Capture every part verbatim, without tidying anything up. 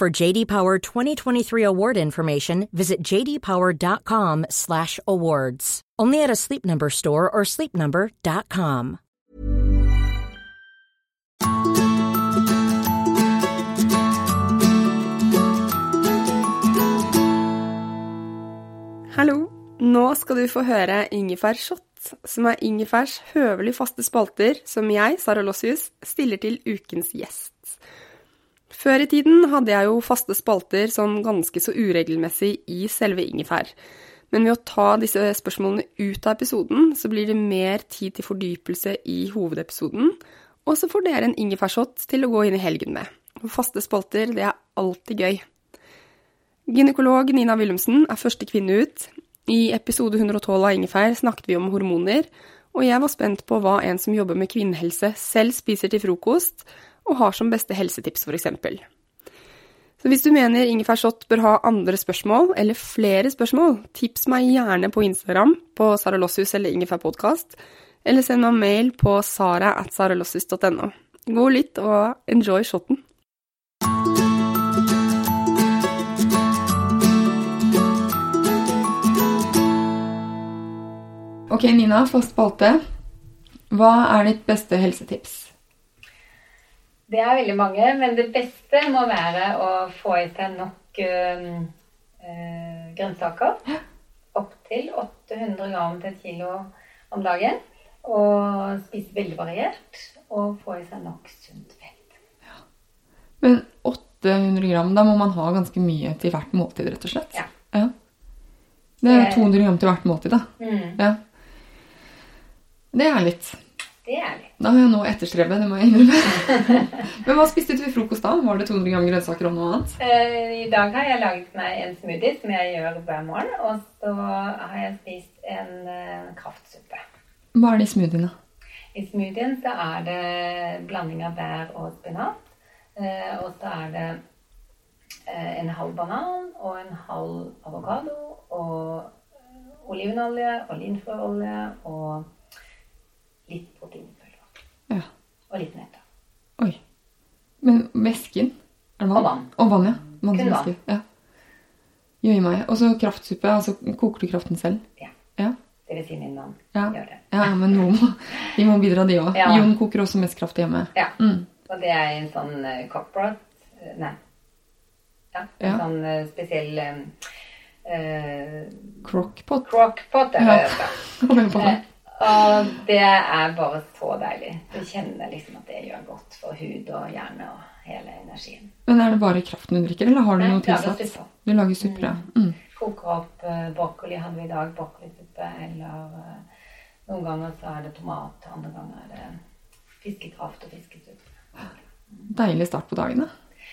For J D Power twenty twenty-three award information, visit j d power dot com slash awards. Only at a Sleep Number store or sleep number dot com. Hallo, nå skal du få høre Ingefær Shot, som er Ingefærs høvelig faste spalter som jeg, Sara Lossius, stiller til ukens gjest. Før I tiden hadde jeg jo faste spalter som ganske så uregelmessig I selve ingefær. Men ved å ta disse spørsmålene ut av episoden, så blir det mer tid til fordypelse I hovedepisoden, og så får dere en ingefærshot til å gå inn I helgen med. Og faste spalter, det er alltid gøy. Gynekolog Nina Willumsen er første kvinne ut. I episode one twelve av Ingefær snakket vi om hormoner, og jeg var spent på hva en som jobber med kvinnehelse selv spiser til frokost, og har som beste helsetips for eksempel. Så hvis du mener Ingefær Shot bør ha andre spørsmål, eller flere spørsmål, tips meg gjerne på Instagram, på Sara Lossius eller Ingefær Podcast, eller send meg mail på sara at sara lossius dot no. God lytt og enjoy shotten! Ok Nina, fast spalte. Hva er ditt beste helsetips? Det er veldig mange, men det beste må være å få I seg nok øh, øh, grønnsaker. Opp til åtte hundre gram til et kilo om dagen. Og spise veldig variert. Og få I seg nok sunt fett. Ja. Men åtte hundre gram, da må man ha ganske mye til hvert måltid, rett og slett. Ja. Ja. Det er to hundre gram til hvert måltid, da. Mm. Ja. Det er litt... Det er litt. Da har jeg nå etterstrebet, det må jeg innrømme. Men hva spiste du til frokost da? Var det to hundre gram grønnsaker og noe annet? Eh, I dag har jeg laget meg en smoothie som jeg gjør hver morgen, og så har jeg spist en eh, kraftsuppe. Hva er det I smoothien da? I smoothien så er det blanding av bær og spinat, eh, og så er det eh, en halv banan og en halv avokado, og olivenolje og linfrøolje og... Litt proteinpulver. Ja. Og litt nøtter. Oi. Men væsken? Er det vann? Og vann. Og vann, ja. Vann Kun vann. Ja. Gjør meg. Og så kraftsuppe, altså koker du kraften selv? Ja. Ja. Det vil si min mann ja. Gjør det. Ja, men vi må, vi må bidra det også. Ja. Jon koker også mest kraft hjemme. Ja. Mm. Og det er en sånn uh, Crockpot. Nei. Ja. En ja. Sånn uh, spesiell... Uh, Crockpot? Crockpot, det har jeg hørt da. Og det er bare så deilig. Du kjenner liksom at det gjør godt for hud og hjerne og hele energien. Men er det bare kraften du drikker, eller har du noe tilsatt? Du lager suppe. Mm. Koker opp broccoli, hadde vi I dag, brokkolisuppe, eller noen ganger så er det tomat, andre ganger er det fiskekraft og fiskesuppe. Deilig start på dagen, da.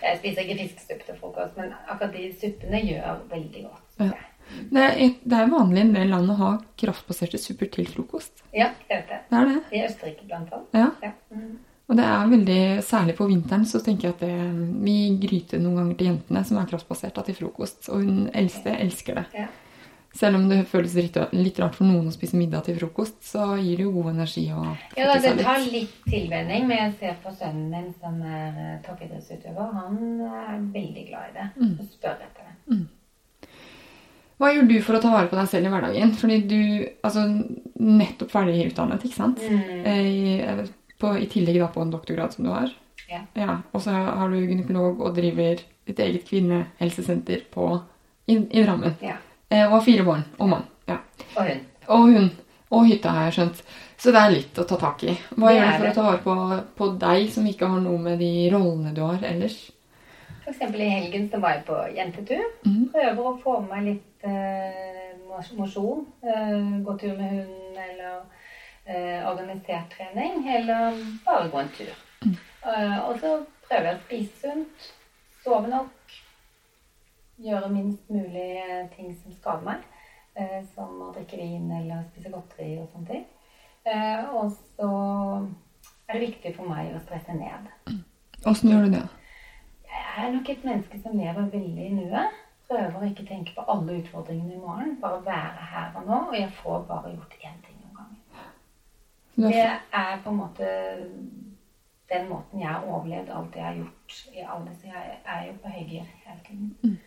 Jeg spiser ikke fiskesuppe til frokost, men akkurat de suppene gjør veldig godt, synes jeg. Det er, et, det er vanlig I en del land å ha kraftbaserte supper til frokost. Ja, jeg vet det. Det er det. I Østerrike blant annet. Ja. Ja. Mm. Og det er veldig, særlig på vinteren, så tenker jeg at det, vi gryter noen ganger til jentene som er kraftbaserte til frokost. Og hun eldste elsker det. Ja. Selv om det føles litt, litt rart for noen å spise middag til frokost, så gir det jo god energi å fortelle seg litt. Ja, det tar litt tilvenning, men jeg ser på sønnen min som er toppidrettsutøver. Han er veldig glad I det, mm. og spør etter det. Mm. Hva gjør du for å ta vare på deg selv I hverdagen? Fordi du, altså, nettopp ferdig utdannet, ikke sant? Mm. I, på, I tillegg da på en doktorgrad som du har. Ja. Ja. Og så har du gynekolog og driver ditt eget kvinnehelsesenter på i, i Drammen. Ja. Eh, og fire barn og mann. Ja. Og hun. Og hun. Og hytta har jeg skjønt. Så det er litt å ta tak i. Hva gjør du for å ta vare på, på deg som ikke har noe med de rollene du har ellers? For eksempel i helgen så var jeg på jentetur. Mm. Prøver å få med litt eh, mosjon. Eh, gå tur med hund eller eh, organisert trening. Eller bare gå en tur. Mm. Eh, og så prøver jeg å spise sunt. Sove nok. Gjøre minst mulig ting som skader meg. Eh, som å drikke vin eller spise godteri og sånne ting. Eh, og så er det viktig for meg å stresse ned. Hvordan gjør du det? Jeg er nok et menneske som lever veldig i nuet. Prøver å ikke tenke på alle utfordringene i morgen. Bare være her og nå, og jeg får bare gjort én ting om gangen. Det er på en måte den måten jeg har overlevd alt det jeg har gjort i alle. Så jeg er jo på høygir hele tiden. Mm.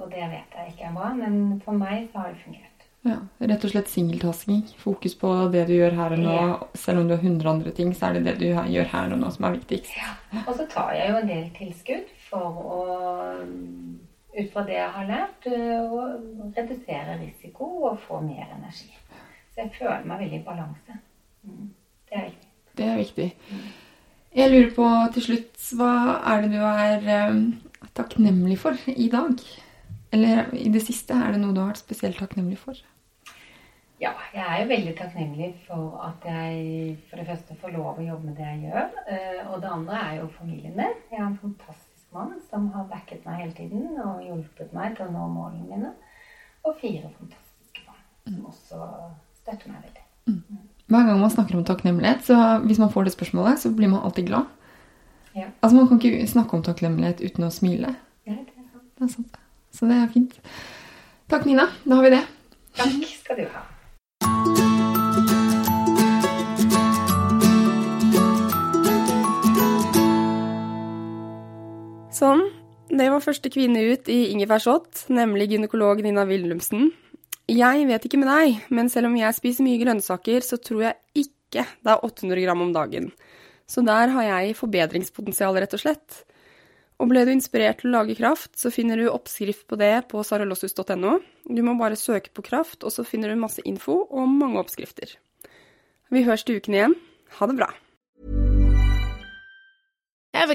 Og det vet jeg ikke er bra, men for meg så har det fungert. Ja, rett og slett singeltasking. Fokus på det du gjør her og nå. Ja. Selv om du har hundre andre ting, så er det det du gjør her og nå som er viktigst. Ja. Og så tar jeg jo en del tilskudd for å, ut fra det jeg har lært, å redusere risiko og få mer energi. Så jeg føler meg veldig i balanse. Det er viktig. Det er viktig. Jeg lurer på til slutt, hva er det du er um, takknemlig for i dag? Eller i det siste, er det noe du har vært spesielt takknemlig for? Ja, jeg er jo veldig takknemlig for at jeg for det første får lov å jobbe med det jeg gjør. Og det andre er jo familien min. Jeg er en fantastisk mann som har backet meg hele tiden og hjulpet meg til å nå målene mine. Og fire fantastiske barn som også støtter meg veldig. Mm. Hver gang man snakker om takknemlighet, så hvis man får det spørsmålet, så blir man alltid glad. Ja. Altså man kan ikke snakke om takknemlighet uten å smile. Ja, det er sant. Det er sant, ja. Så det er fint. Takk, Nina. Da har vi det. Takk skal du ha. Sånn. Det var første kvinne ut i Ingefær Shot, nemlig gynekolog Nina Willumsen. Jeg vet ikke med deg, men selv om jeg spiser mye grønnsaker, så tror jeg ikke det er åtte hundre gram om dagen. Så der har jeg forbedringspotensial, rett og slett. Og ble du inspirert til å lage kraft, så finner du oppskrift på det på sara lossius punktum no. Du må bare søke på kraft, og så finner du masse info og mange oppskrifter. Vi høres til uken igjen. Ha det bra! Ever